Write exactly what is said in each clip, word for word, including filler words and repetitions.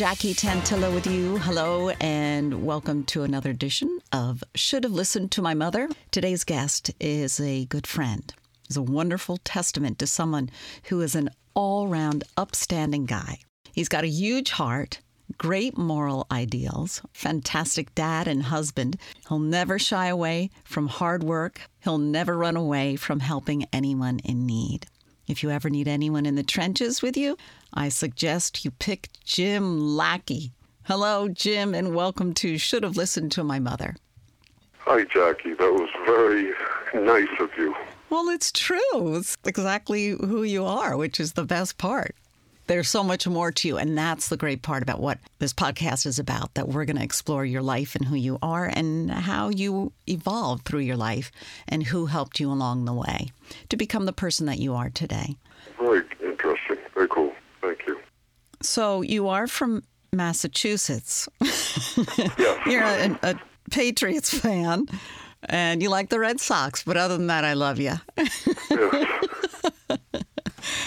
Jackie Tantillo with you. Hello, and welcome to another edition of Should Have Listened to My Mother. Today's guest is a good friend. He's a wonderful testament to someone who is an all-round upstanding guy. He's got a huge heart, great moral ideals, fantastic dad and husband. He'll never shy away from hard work. He'll never run away from helping anyone in need. If you ever need anyone in the trenches with you, I suggest you pick Jim Lackey. Hello, Jim, and welcome to Should Have Listened to My Mother. Hi, Jackie. That was very nice of you. Well, it's true. It's exactly who you are, which is the best part. There's so much more to you, and that's the great part about what this podcast is about, that we're going to explore your life and who you are and how you evolved through your life and who helped you along the way to become the person that you are today. Very interesting. Very cool. Thank you. So you are from Massachusetts. Yes. You're a, a Patriots fan, and you like the Red Sox, but other than that, I love you. Yes.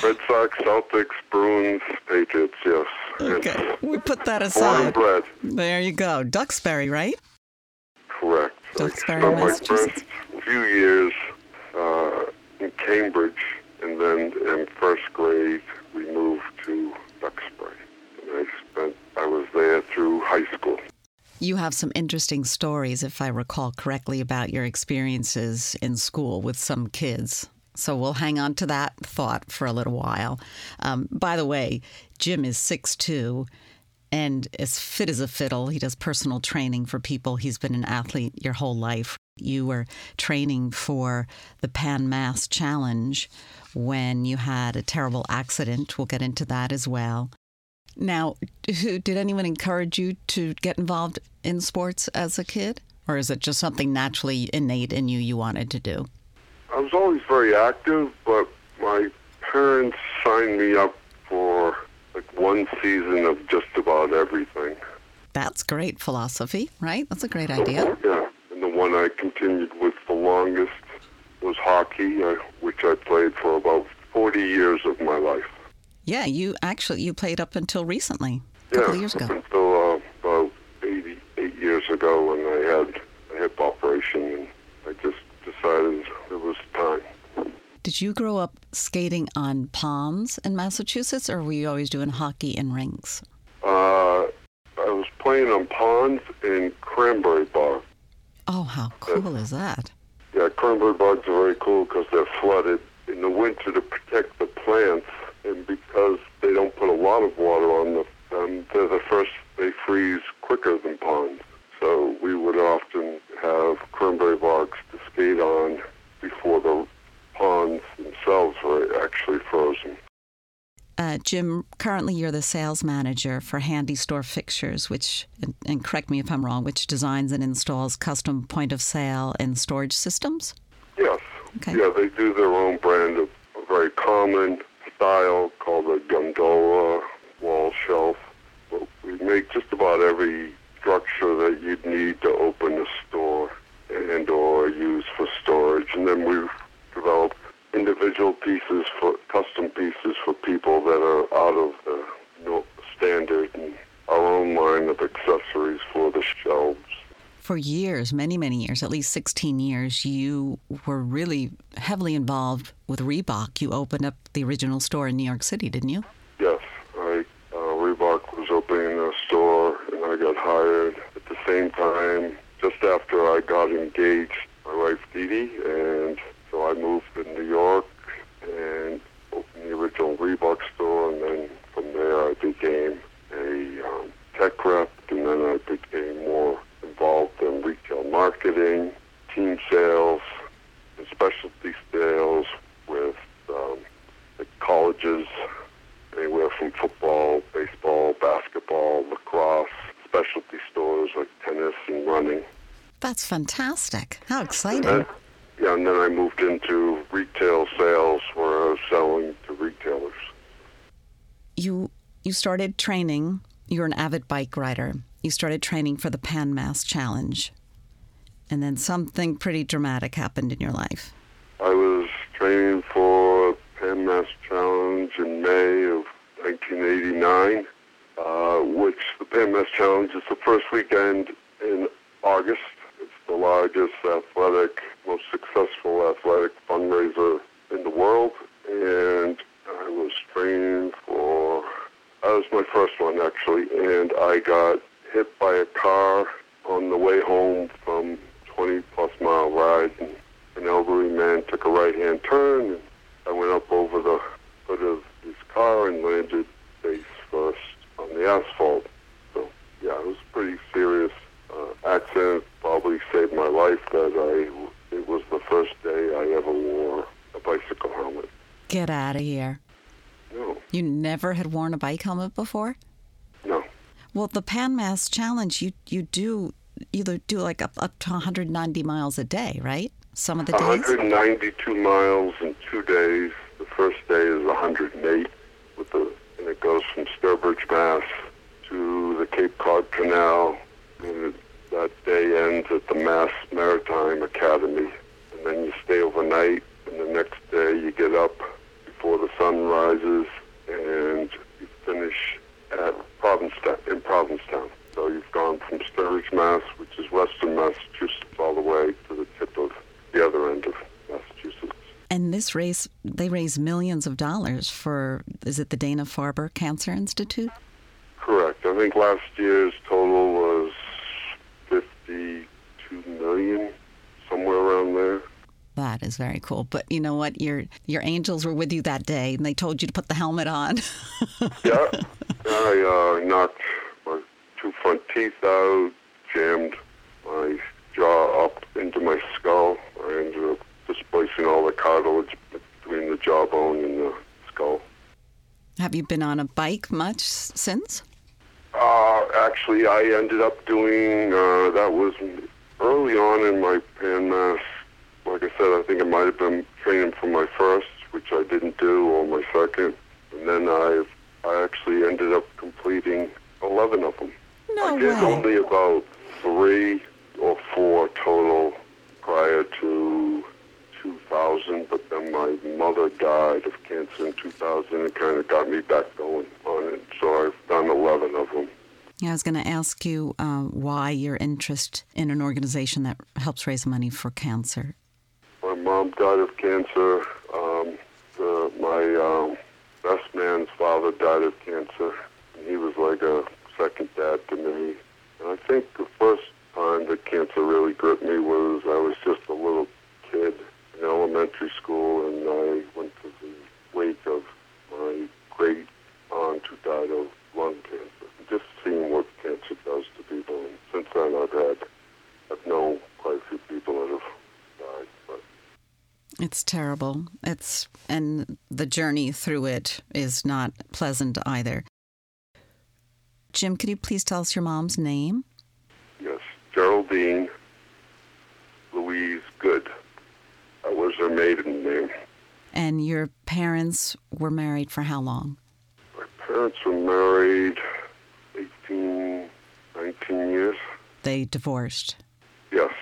Red Sox, Celtics, Bruins, Patriots, yes. Okay, we put that aside. Born and bred. There you go. Duxbury, right? Correct. Duxbury, I spent Massachusetts. My first few years uh, in Cambridge, and then in first grade, we moved to Duxbury. And I spent, I was there through high school. You have some interesting stories, if I recall correctly, about your experiences in school with some kids. So we'll hang on to that thought for a little while. Um, by the way, Jim is six foot two and as fit as a fiddle. He does personal training for people. He's been an athlete your whole life. You were training for the Pan Mass Challenge when you had a terrible accident. We'll get into that as well. Now, did anyone encourage you to get involved in sports as a kid? Or is it just something naturally innate in you you wanted to do? I was always very active, but my parents signed me up for like one season of just about everything. That's great philosophy, right? That's a great idea. Yeah, and the one I continued with the longest was hockey, which I played for about forty years of my life. Yeah, you actually you played up until recently, a couple yeah, of years ago. Yeah, up until uh, about eighty-eight years ago when I had a hip operation and I just decided it was time. Did you grow up skating on ponds in Massachusetts, or were you always doing hockey in rinks? Uh, I was playing on ponds in cranberry bogs. Oh, how cool uh, is that? Yeah, cranberry bogs are very cool because they're flooded in the winter to protect the plants, and because they don't put a lot of water on them, um, they're the first, they freeze quicker than ponds. So we would often have cranberry bogs to skate on before the ponds themselves were actually frozen. Uh, Jim, currently you're the sales manager for Handy Store Fixtures, which, and, and correct me if I'm wrong, which designs and installs custom point-of-sale and storage systems? Yes. Okay. Yeah, they do their own brand of a very common style called a gondola wall shelf. But we make just about every structure that you'd need to open a store and or use for storage. And then we've developed individual pieces, for custom pieces for people that are out of the standard, and our own line of accessories for the shelves. For years, many, many years, at least sixteen years, you were really heavily involved with Reebok. You opened up the original store in New York City, didn't you? Yes. I, uh, Reebok was opening a store, and I got hired at the same time. Just after I got engaged, my wife Dee Dee, and so I moved to New York and opened the original Reebok store, and then from there I became a um, tech rep, and then I became more involved in retail marketing, team sales, and specialty sales with um, the colleges, anywhere from football, baseball, basketball, lacrosse, specialty stores like tennis and running. That's fantastic. How exciting. And then, yeah, and then I moved into retail sales where I was selling to retailers. You you started training. You're an avid bike rider. You started training for the Pan Mass Challenge. And then something pretty dramatic happened in your life. I was training for Pan Mass Challenge in May of nineteen eighty-nine, uh, which Challenge is the first weekend in August. It's the largest athletic, most successful athletic fundraiser in the world. And I was training for, that was my first one actually, and I got hit by a car on the way home from twenty plus mile ride, and an elderly man took a right hand turn, and I went up over the hood of his car and landed face first on the asphalt. So yeah, it was a pretty serious uh, accident, probably saved my life that I, it was the first day I ever wore a bicycle helmet. Get out of here. No. You never had worn a bike helmet before? No. Well, the Pan Mass Challenge, you, you do either do like up, up to one hundred ninety miles a day, right? Some of the days? one hundred ninety-two miles in two days. The first day is one hundred eight, with the, and it goes from Sturbridge, Mass to the Cape Cod Canal. And it, that day ends at the Mass Maritime Academy. And then you stay overnight, and the next day you get up before the sun rises, and you finish at Provincetown, in Provincetown. So you've gone from Sturbridge, Mass, which is western Massachusetts, all the way to the tip of the other end of Massachusetts. And this race, they raise millions of dollars for, is it the Dana-Farber Cancer Institute? Correct. I think last year's total was fifty-two million dollars, somewhere around there. That is very cool. But you know what? Your your angels were with you that day, and they told you to put the helmet on. Yeah. I uh, knocked my two front teeth out, jammed my jaw up into my skull. I ended up displacing all the cartilage between the jawbone and the skull. Have you been on a bike much since? Uh, actually, I ended up doing, uh, that was early on in my Pan Mass. Like I said, I think it might have been training for my first, which I didn't do, or my second. And then I I actually ended up completing eleven of them. No I did way. Only about three or four total prior to two thousand, but then my mother died of cancer in two thousand and kind of got me back going on it. So I've done eleven of them. Yeah, I was going to ask you uh, why your interest in an organization that helps raise money for cancer. My mom died of cancer. Um, the, my um, best man's father died of cancer. He was like a second dad to me. And I think the first time that cancer really gripped me was I was just a little kid in elementary school, and I went to the wake of my great aunt who died of lung cancer. Just seeing what cancer does to people. And since then, I've had, I've known quite a few people that have died. But it's terrible. It's, and the journey through it is not pleasant either. Jim, could you please tell us your mom's name? Yes, Geraldine Louise Good. That was her maiden name. And your parents were married for how long? My parents were married eighteen, nineteen years. They divorced? Yes.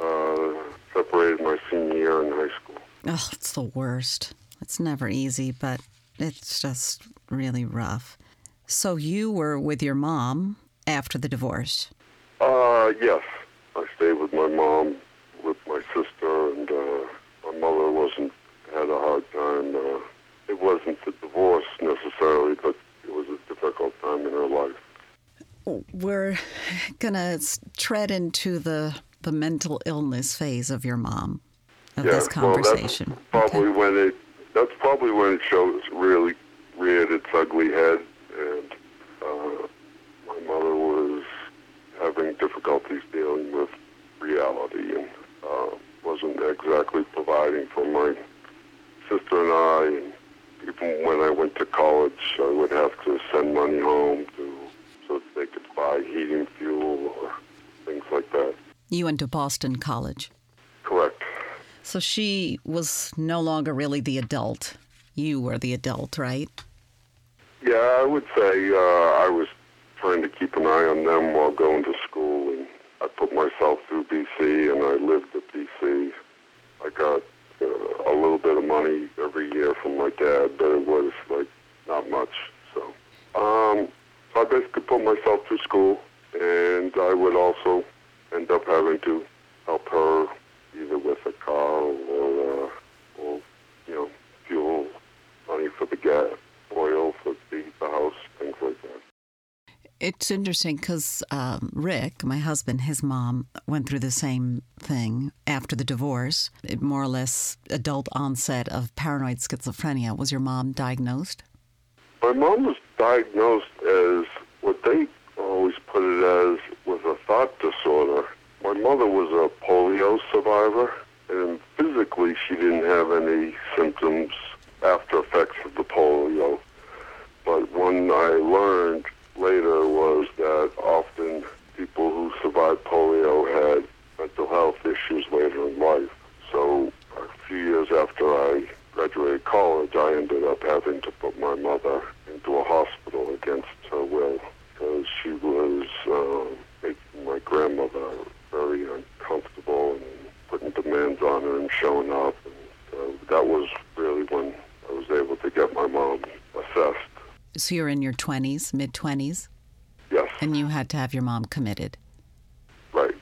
Uh, separated my senior year in high school. Oh, it's the worst. It's never easy, but it's just really rough. So you were with your mom after the divorce? Uh, yes. I stayed with my mom, with my sister, and uh, my mother wasn't, had a hard time. Uh, it wasn't the divorce necessarily, but it was a difficult time in her life. We're going to tread into the, the mental illness phase of your mom, of yeah, this conversation. Well, that's probably okay. when it that's probably when it shows really reared its ugly head, and uh, my mother was having difficulties dealing with reality and uh, wasn't exactly providing for my sister and I. And even when I went to college, I would have to send money home to so that they could buy heating fuel or things like that. You went to Boston College? Correct. So she was no longer really the adult. You were the adult, right? Yeah, I would say uh, I was trying to keep an eye on them while going to school. And I put myself through B C, and I lived at B C. I got uh, a little bit of money every year from my dad, but it was, like, not much. So, um... I basically put myself through school, and I would also end up having to help her either with a car or, uh, or you know, fuel, money for the gas, oil for the, the house, things like that. It's interesting because um, Rick, my husband, his mom went through the same thing after the divorce. It more or less adult onset of paranoid schizophrenia. Was your mom diagnosed? My mom was diagnosed as what they always put it as was a thought disorder. My mother was a polio survivor, and physically she didn't have any symptoms, after effects of the polio. But when I learned later was that often people who survived polio had mental health issues later in life. So a few years after I graduated college, I ended up having to put my mother into a hospital against her will because she was uh, making my grandmother very uncomfortable and putting demands on her and showing up. And, uh, that was really when I was able to get my mom assessed. So you're in your twenties, mid-twenties? Yes. And you had to have your mom committed? Right.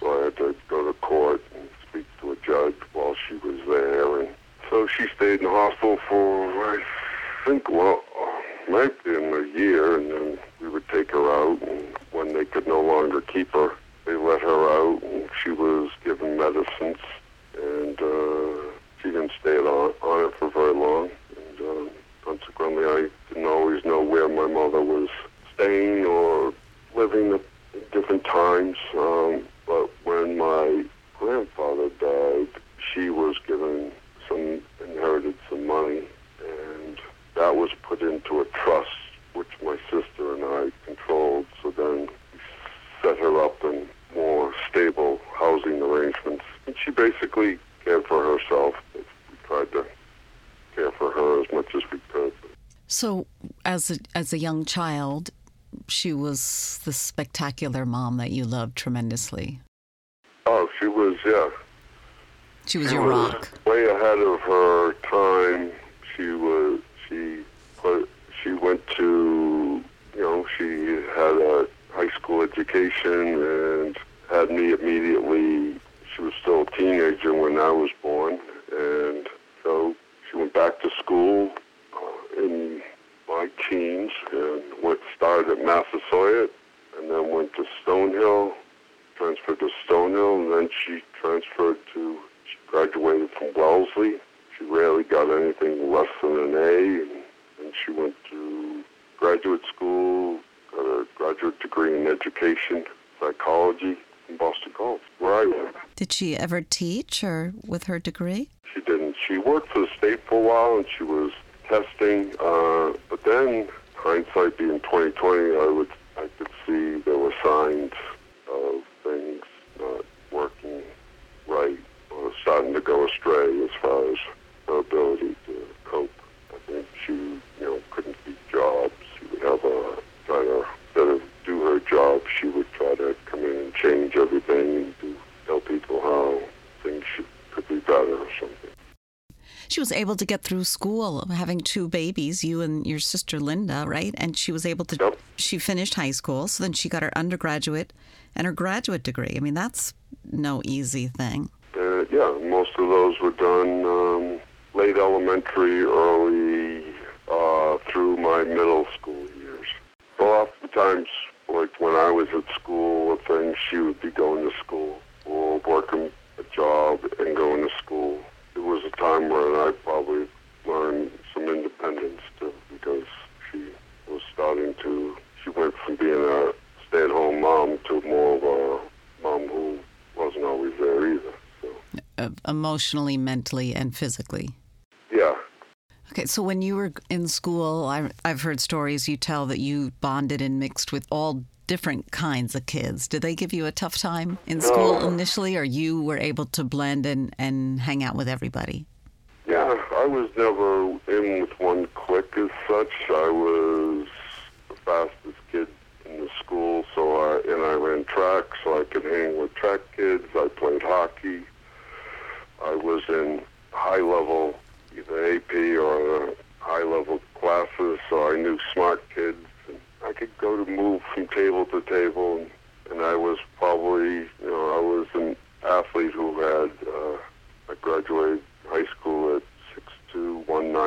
So I had to go to court and speak to a judge while she was there. And so she stayed in the hospital for, I think, well, might have been a year, and then we would take her out. And when they could no longer keep her, they let her out, and she was given medicines. And uh, she didn't stay on, on it for very long. And uh, consequently, I didn't always know where my mother was staying or living at different times. Um, but when my grandfather died, she was given some, inherited some money, and that was put into a trust, which my sister and I controlled. So then we set her up in more stable housing arrangements. And she basically cared for herself. We tried to care for her as much as we could. So as a, as a young child, she was the spectacular mom that you loved tremendously. Oh, she was, yeah. She was she your was rock. Way ahead of her time. She was, she, she went to, you know, she had a high school education and had me immediately. She was still a teenager when I was born. And so she went back to school in my teens, and what started at Massasoit, and then went to Stonehill, transferred to Stonehill, and then she transferred to, she graduated from Wellesley. She rarely got anything less than an A, and, and she went to graduate school, got a graduate degree in education, psychology, in Boston College, where I went. Did she ever teach, or with her degree? She didn't. She worked for the state for a while, and she was testing, uh, but then, hindsight being twenty twenty, I would, I could see there were signs of things not working right or starting to go astray as far as her ability to cope. I think she, you know, couldn't keep jobs. She would have a try to instead of do her job, she would try to come in and change everything and do, tell people how things should, could be better or something. She was able to get through school, having two babies, you and your sister Linda, right? And she was able to, yep. She finished high school, so then she got her undergraduate and her graduate degree. I mean, that's no easy thing. Uh, yeah, most of those were done um, late elementary, early, uh, through my middle school years. So oftentimes, like when I was at school or things, she would be going to school or working a job and going to school. It was a time when I probably learned some independence, too, because she was starting to, she went from being a stay-at-home mom to more of a mom who wasn't always there either. So. Emotionally, mentally, and physically. Yeah. Okay, so when you were in school, I, I've heard stories you tell that you bonded and mixed with all different kinds of kids. Did they give you a tough time in school uh, initially, or you were able to blend and, and hang out with everybody? Yeah, I was never in with one clique as such. I was the fastest kid in the school, so I, and I ran track, so I could hang with track kids. I played hockey. I was in high-level, either A P or high-level classes, so I knew smart kids. I could go to move from table to table, and, and I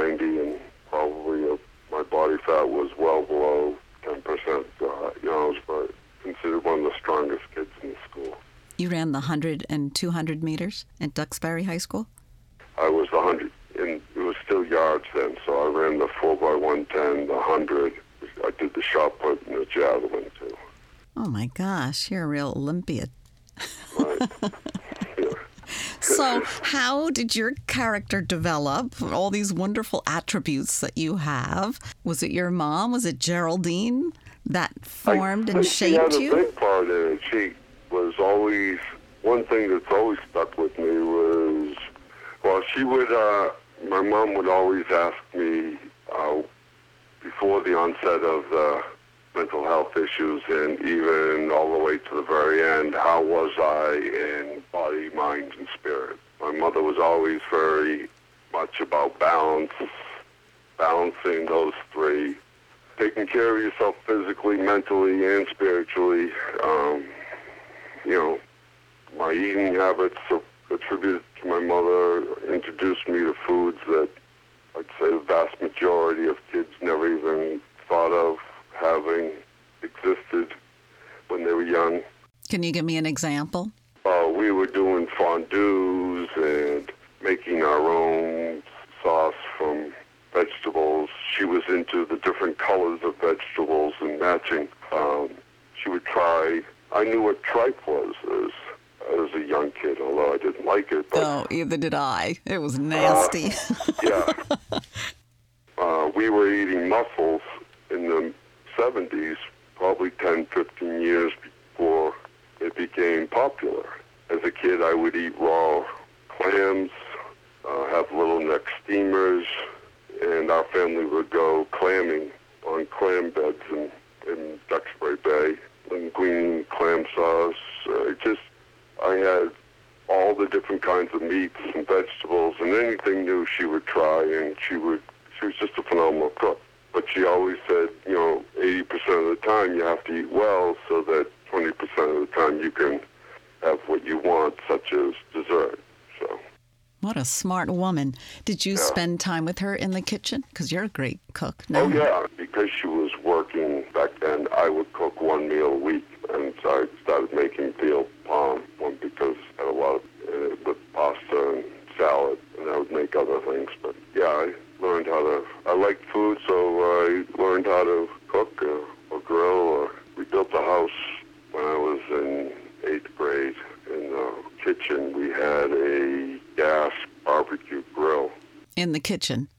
ninety, and probably uh, my body fat was well below ten percent. Uh, you know, I was probably considered one of the strongest kids in the school. You ran the one hundred and two hundred meters at Duxbury High School? I was the one hundred, and it was still yards then, so I ran the four by one ten, the one hundred. I did the shot put and the javelin, too. Oh, my gosh, you're a real Olympian. Right. So how did your character develop, all these wonderful attributes that you have? Was it your mom? Was it Geraldine that formed I, and I shaped you? She had a big part in it. She was always, one thing that's always stuck with me was, well, she would, uh, my mom would always ask me uh, before the onset of the mental health issues and even all the way to the very end, how was I in body, mind, and spirit? My mother was always very much about balance, balancing those three, taking care of yourself physically, mentally, and spiritually. Um, you know, my eating habits attributed to my mother introduced me to foods that I'd say the vast majority of kids never even thought of having existed when they were young. Can you give me an example? Uh, we were doing fondues and making our own sauce from vegetables. She was into the different colors of vegetables and matching. Um, she would try. I knew what tripe was as, as a young kid, although I didn't like it. But, oh, either did I. It was nasty. Uh, yeah. Uh, we were eating mussels in the seventies, probably ten, fifteen years before it became popular. As a kid, I would eat raw clams, uh, have little neck steamers, and our family would go clamming on clam beds in, in Duxbury Bay, and green clam sauce. Uh, it just, I had all the different kinds of meats and vegetables, and anything new she would try, and she would, she was just a phenomenal cook. But she always said, you know, eighty percent of the time you have to eat well so that twenty percent of the time you can have what you want, such as dessert. So, what a smart woman. Did you yeah. spend time with her in the kitchen? Because you're a great cook now. Oh, yeah. Because she was working back then, I would cook one meal a week. And so I started making veal palm one because I had a lot of uh, with pasta and salad, and I would make other things. But, yeah, I learned how to, I liked food, so I learned how to cook or, or grill. Or, we built a house when I was in eighth grade. In the kitchen, we had a gas barbecue grill. In the kitchen?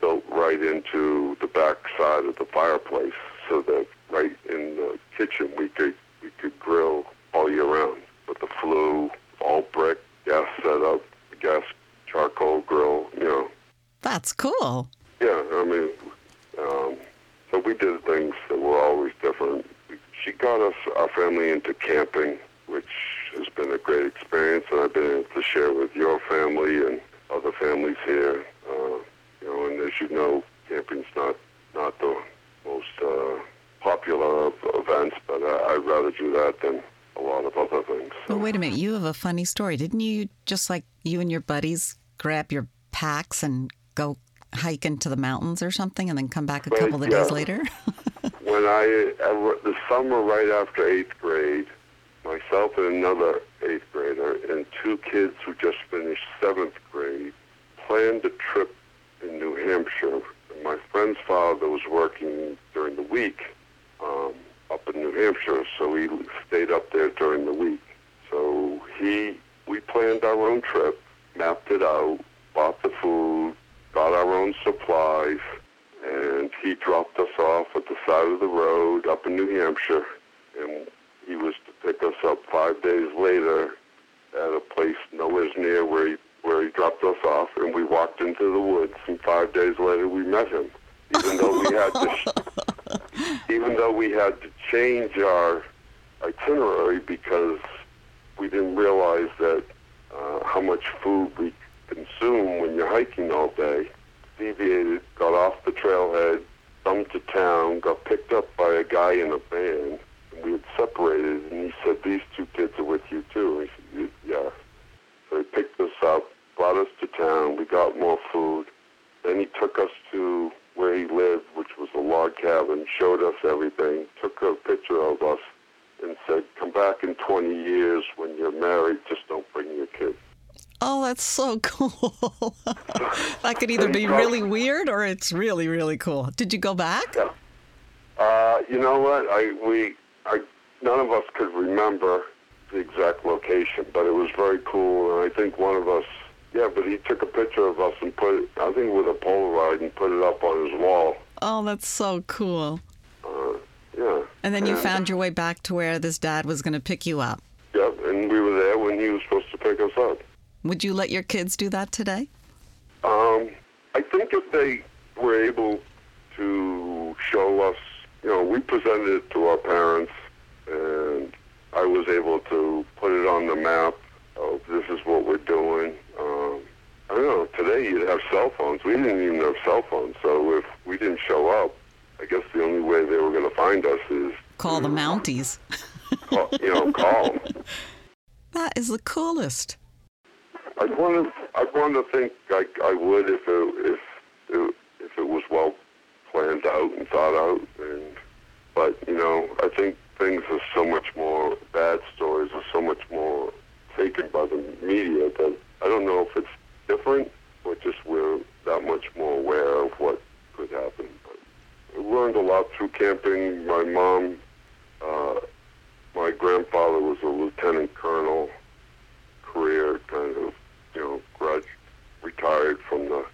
Built right into the back side of the fireplace so that right in the kitchen we could, we could grill all year round. With the flue, all brick, gas setup, gas charcoal grill, you know. That's cool. Yeah, I mean, um, so we did things that were always different. She got us, our family, into camping, which has been a great experience, and I've been able to share with your family and other families here. Uh, you know, and as you know, camping's not, not the most uh, popular of events, but I, I'd rather do that than a lot of other things. So. Well, wait a minute. You have a funny story. Didn't you, just like you and your buddies, grab your packs and go hike into the mountains or something and then come back a couple right, of yeah. days later? When I, I, the summer right after eighth grade, myself and another eighth grader and two kids who just finished seventh grade planned a trip in New Hampshire. My friend's father was working during the week um, up in New Hampshire, so he stayed up there during the week. So he, we planned our own trip, mapped it out, bought the food, got our own supplies, and he dropped us off at the side of the road up in New Hampshire, and he was to pick us up five days later at a place nowhere near where he, where he dropped us off, and we walked into the woods, and five days later we met him, even though we had to, even though we had to change our itinerary because we didn't realize that uh, how much food we consume when you're hiking all day. Deviated, got off the trailhead, thumbed to town, got picked up by a guy in a van. We had separated, and he said, "These two kids are with you too." And I said, "Yeah." So he picked us up, brought us to town. We got more food. Then he took us showed us everything, took a picture of us, and said, come back in twenty years when you're married, just don't bring your kid. Oh, that's so cool. That could either be really weird or it's really, really cool. Did you go back? Yeah. Uh, you know what? I we I none of us could remember the exact location, but it was very cool. And I think one of us, yeah, but he took a picture of us and put it, I think with a Polaroid, and put it up on his wall. Oh, that's so cool. Uh, yeah. And then you yeah. found your way back to where this dad was going to pick you up. Yep, yeah, and we were there when he was supposed to pick us up. Would you let your kids do that today? Um, I think if they were able to show us, you know, we presented it to our parents, and I was able to put it on the map of this is what we're doing. Um, I don't know, today you'd have cell phones. We didn't even have cell phones, so if we didn't show up, I guess the only way they were going to find us is... Call the Mounties. Call, you know, call. That is the coolest. I'd want to. I'd want to think I, I would if it, if it, if it was well planned out and thought out. And but you know, I think things are so much more bad stories are so much more taken by the media that I don't know if it's different or just we're that much more aware of what could happen. But I learned a lot through camping. My mom, uh, my grandfather was a lieutenant colonel, career kind of. You know, grudge, retired from the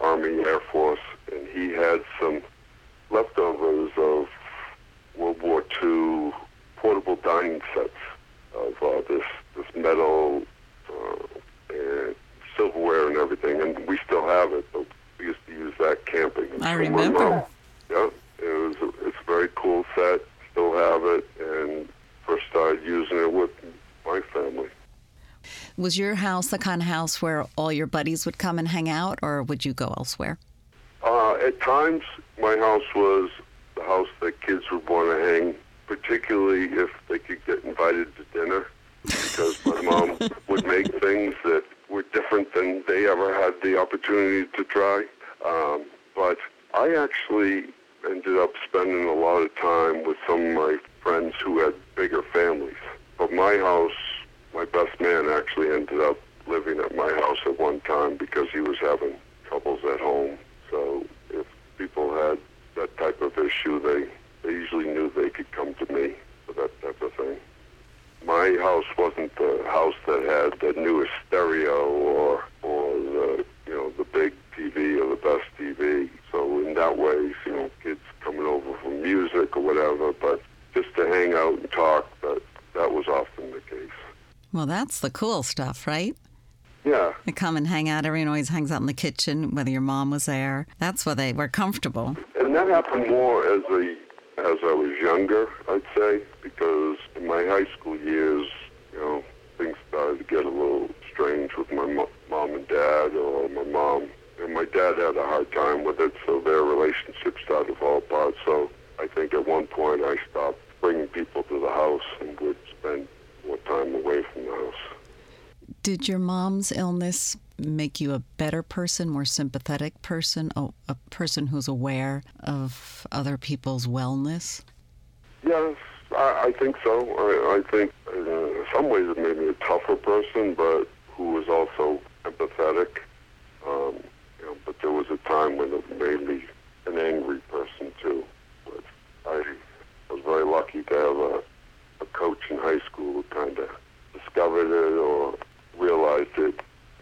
Army Air Force, and he had some leftovers of World War Two portable dining sets of uh, this this metal uh, and silverware and everything, and we still have it, but we used to use that camping. I remember. Yeah, it was. It's a very cool set. Still have it, and first started using it with my family. Was your house the kind of house where all your buddies would come and hang out, or would you go elsewhere? Uh, at times, my house was the house that kids would want to hang, particularly if they could get invited to dinner, because my mom would make things that were different than they ever had the opportunity to try. Um, but I actually ended up spending a lot of time with some of my friends who had bigger families. But my house... My best man actually ended up living at my house at one time because he was having troubles at home. So if people had that type of issue, they, they usually knew they could come to me for that type of thing. My house wasn't the house that had the newest stereo or or the you know the big T V or the best T V. So in that way, you know, kids coming over for music or whatever, but just to hang out and talk, that that was often the case. Well, that's the cool stuff, right? Yeah. They come and hang out. Everyone always hangs out in the kitchen, whether your mom was there. That's where they were comfortable. And that happened more as a, as I was younger, I'd say, because in my high school years, you know, things started to get a little strange with my mo- mom and dad or my mom. And my dad had a hard time with it, so their relationship started to fall apart. So I think at one point I stopped bringing people to the house and would spend time away from the house. Did your mom's illness make you a better person, more sympathetic person, a, a person who's aware of other people's wellness? Yes, I, I think so. I, I think in some ways it made me a tougher person, but who was also empathetic. Um, you know, but there was a time when it made me an angry person too. But I was very lucky to have a a coach in high school who kind of discovered it or realized it,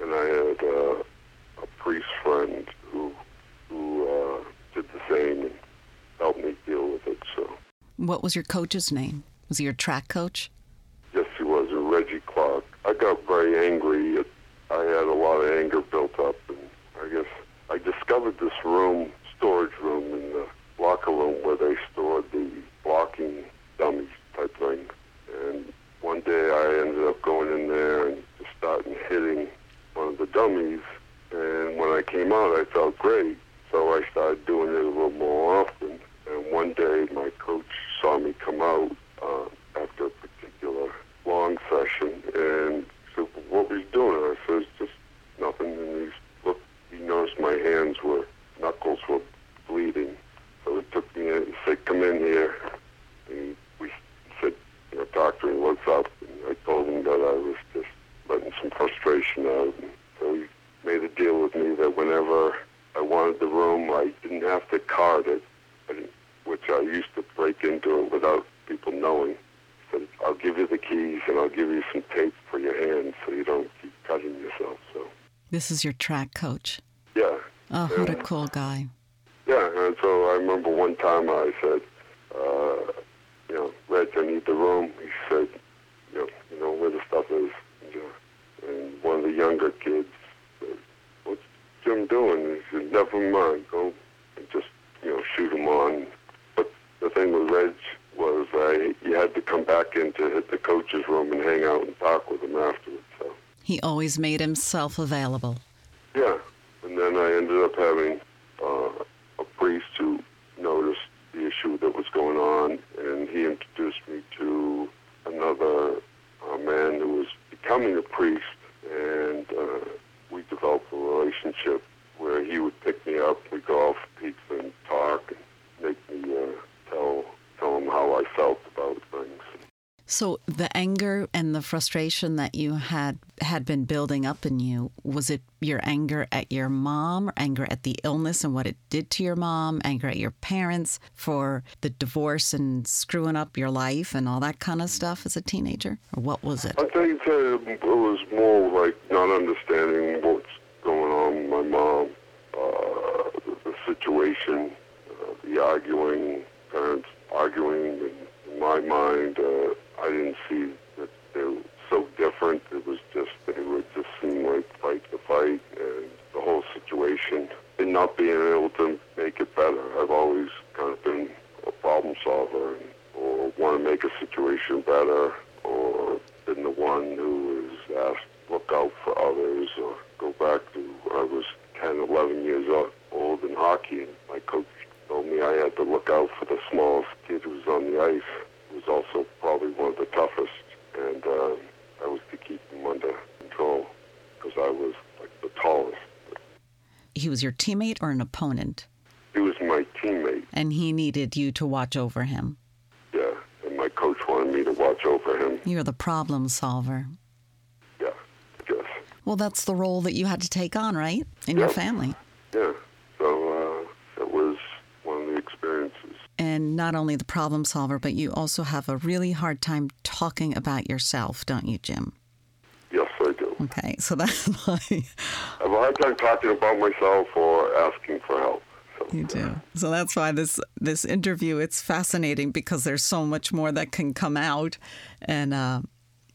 and I had uh, a priest friend who who uh, did the same and helped me deal with it. So, what was your coach's name? Was he your track coach? Yes, he was, Reggie Clark. I got very angry. I had a lot of anger built up, and I guess I discovered this room, storage room in the locker room where they stored the blocking dummies. Type thing. And one day I ended up going in there and just starting hitting one of the dummies. And when I came out, I felt great. So I started doing it a little more often. And one day my coach saw me come out uh, after a particular long session and said, "What were you doing?" I said, "Just nothing." And he looked, he noticed my hands were, knuckles were bleeding. So he took me in and said, "Come I didn't have to card it, which I used to break into it without people knowing. I said, I'll give you the keys and I'll give you some tape for your hands so you don't keep cutting yourself. So this is your track coach? Yeah. Oh, what a cool guy. Yeah, and so I remember one time I said, uh, you know, Reg, I need the room. He said, you know, you know where the stuff is. And one of the younger kids said, what's Jim doing? He said, never mind, go and just, you know, shoot him on. But the thing with Reg was I, you had to come back into the coach's room and hang out and talk with him afterwards. So he always made himself available. Yeah, and then I ended up having uh, a priest who noticed the issue that was going on, and he introduced me to another uh, man who was becoming a priest, and uh, we developed a relationship where he would pick me up, we go off pizza and talk, and make me uh, tell tell him how I felt about things. So the anger and the frustration that you had had been building up in you, was it your anger at your mom, or anger at the illness and what it did to your mom, anger at your parents for the divorce and screwing up your life and all that kind of stuff as a teenager? Or what was it? I think uh, it was more like not understanding what's going on with my mom, uh, the, the situation, uh, the arguing, parents arguing, and in my mind, uh, I didn't see that they were so different. It was just, they would just seem like fight to fight, and the whole situation, and not being able to make it better. I've always kind of been a problem solver, or want to make a situation better, or been the one who is asked to look out for others, or go back to, I was ten, eleven years old in hockey, and my coach told me I had to look out for the smallest kid who was on the ice. He was also probably one of the toughest, and uh, I was to keep him under control because I was like the tallest. He was your teammate or an opponent? He was my teammate. And he needed you to watch over him? Yeah, and my coach wanted me to watch over him. You're the problem solver. Yeah, I guess. Well, that's the role that you had to take on, right? In yeah. your family. Yeah. And not only the problem solver, but you also have a really hard time talking about yourself, don't you, Jim? Yes, I do. Okay, so that's why. I have a hard time talking about myself or asking for help. So, you do. Yeah. So that's why this, this interview, it's fascinating because there's so much more that can come out. And uh,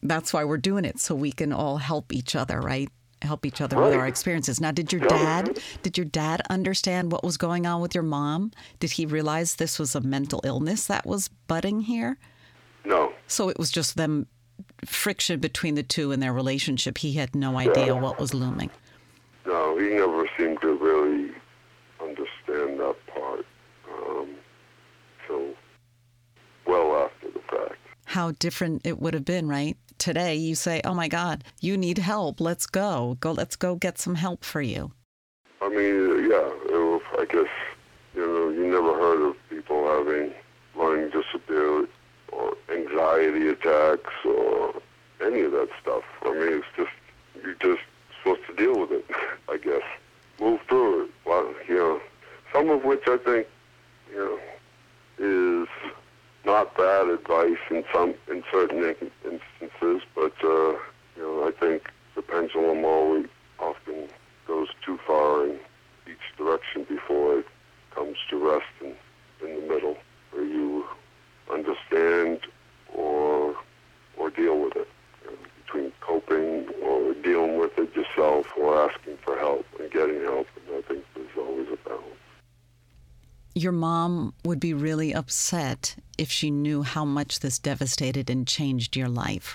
that's why we're doing it, so we can all help each other, right? Help each other right. with our experiences. Now, did your dad, did your dad understand what was going on with your mom? Did he realize this was a mental illness that was budding here? No. So it was just them friction between the two in their relationship. He had no idea yeah. what was looming. No, he never seemed to really understand that part. Um, so well after the fact. How different it would have been, right? Today, you say, oh, my God, you need help. Let's go. Go. Let's go get some help for you. I mean, yeah, it was, I guess, you know, you never heard of people having learning disability or anxiety attacks or any of that stuff. I mean, it's just, you're just supposed to deal with it, I guess. Move through it. Well, you know, some of which I think, you know, is not bad advice in some, in certain instances, but uh, you know, I think the pendulum always often goes too far in each direction before it comes to rest in, in the middle, where you understand or or deal with it, you know, between coping or dealing with it yourself or asking for help and getting help. And I think there's always a balance. Your mom would be really upset if she knew how much this devastated and changed your life.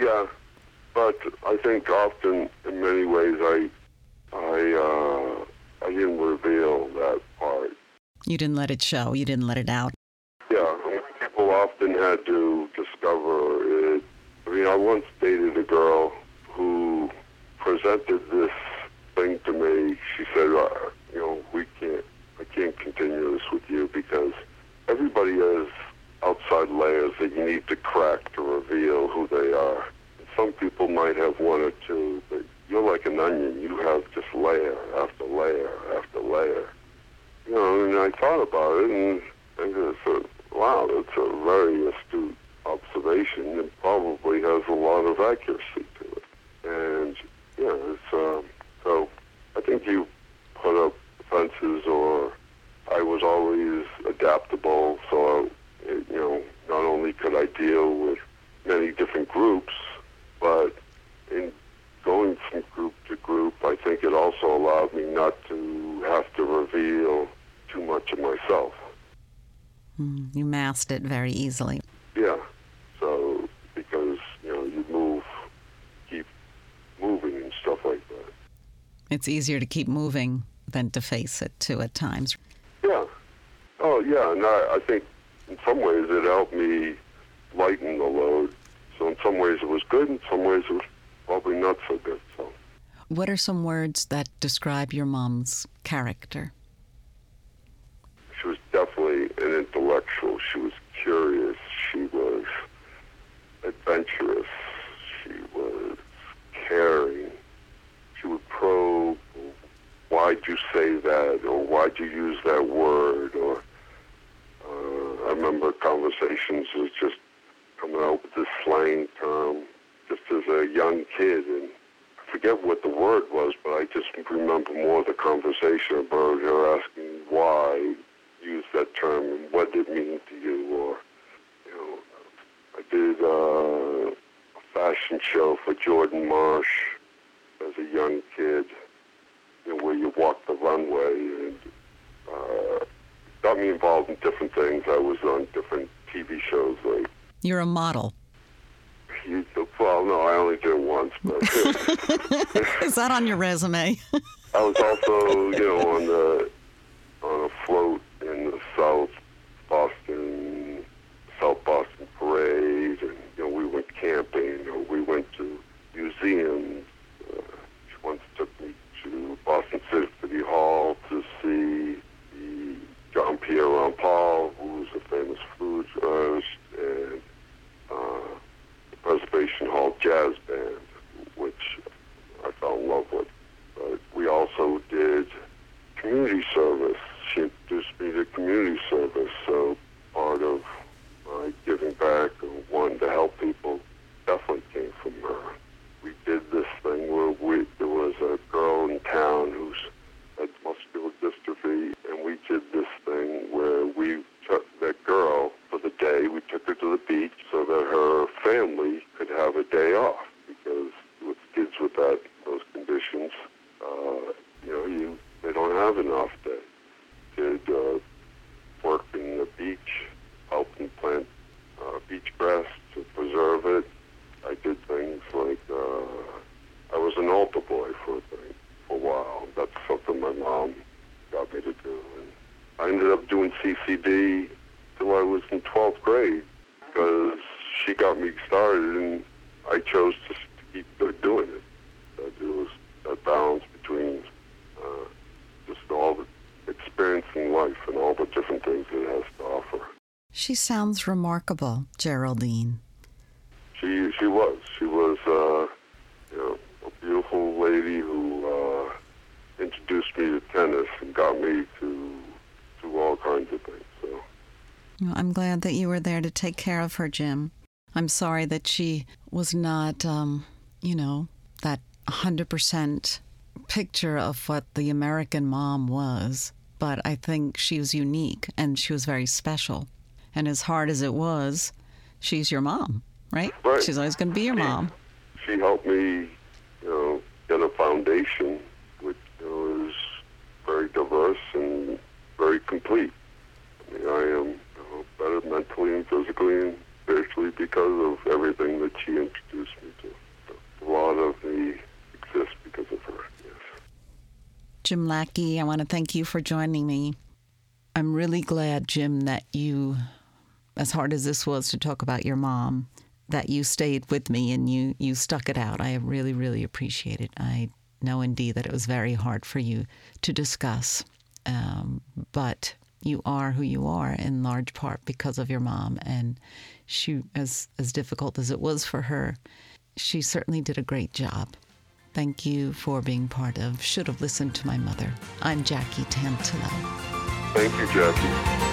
Yeah, but I think often, in many ways, I, I, uh, I didn't reveal that part. You didn't let it show. You didn't let it out. Yeah, I mean, people often had to discover it. I mean, I once dated a girl who presented this thing to me. She said, uh, "You know, we can't." I can't continue this with you because everybody has outside layers that you need to crack to reveal who they are. And some people might have one or two, but you're like an onion. You have just layer after layer after layer. you know, and I thought about it, and I just said, wow, that's a very astute observation and probably has a lot of accuracy to it. And, yeah, it's, um, so I think you put up fences, or I was always adaptable, so, it, you know, not only could I deal with many different groups, but in going from group to group, I think it also allowed me not to have to reveal too much of myself. Mm, you masked it very easily. Yeah. So, because, you know, you move, keep moving and stuff like that. It's easier to keep moving than to face it, too, at times. Yeah. Oh, yeah. And I, I think in some ways it helped me lighten the load. So in some ways it was good, in some ways it was probably not so good. So, what are some words that describe your mom's character? She was definitely an intellectual. She was curious. She was adventurous. She was caring. She would probe, why'd you say that, or why'd you use that word, or uh, I remember conversations was just coming out with this slang term just as a young kid, and I forget what the word was, but I just remember more of the conversation about her asking why use that term and what did it mean to you. Or, you know, I did uh, a fashion show for Jordan Marsh as a young kid, you know, where you walk the runway, and uh, got me involved in different things. I was on different T V shows like. You're a model. You, well, no, I only did it once. But is that on your resume? I was also, you know, on the on a float in the South Boston, South Boston Parade, and you know, we went camping, or we went to museums. Uh, she once took me to Boston City Hall to see the John Pierre Ron Paul, who's a famous food artist, and uh, the Preservation Hall Jazz Band, which I fell in love with. But we also did community service. She introduced me to community service, so part of my giving back and wanting to help people definitely came from her. We did this thing where we, there was a girl in town who had muscular dystrophy, and we did this thing where we took that girl for the day, we took her to the beach so that her family could have a day off, because with kids with that those conditions, uh, you know, you they don't have an off day. Did uh, work in the beach, helping plant uh, beach grass to preserve it. I did things like, uh, I was an altar boy for a thing, for a while. That's something my mom got me to do. And I ended up doing C C D till I was in twelfth grade, because she got me started and I chose to keep doing it. It was a balance between uh, just all the experience in life and all the different things it has to offer. She sounds remarkable, Geraldine. She she was. She was uh, you know, a beautiful lady who uh, introduced me to tennis and got me to do all kinds of things. So, well, I'm glad that you were there to take care of her, Jim. I'm sorry that she was not, um, you know, that one hundred percent picture of what the American mom was. But I think she was unique and she was very special. And as hard as it was, she's your mom. Right? Right. She's always going to be your she, mom. She helped me, you know, get a foundation which you know, is very diverse and very complete. I mean, I am you know, better mentally and physically and spiritually because of everything that she introduced me to. So a lot of me exists because of her, yes. Jim Lackey, I want to thank you for joining me. I'm really glad, Jim, that you, as hard as this was to talk about your mom, that you stayed with me and you, you stuck it out. I really, really appreciate it. I know indeed that it was very hard for you to discuss, um, but you are who you are in large part because of your mom. And she, as, as difficult as it was for her, she certainly did a great job. Thank you for being part of Should Have Listened to My Mother. I'm Jackie Tantillo. Thank you, Jackie.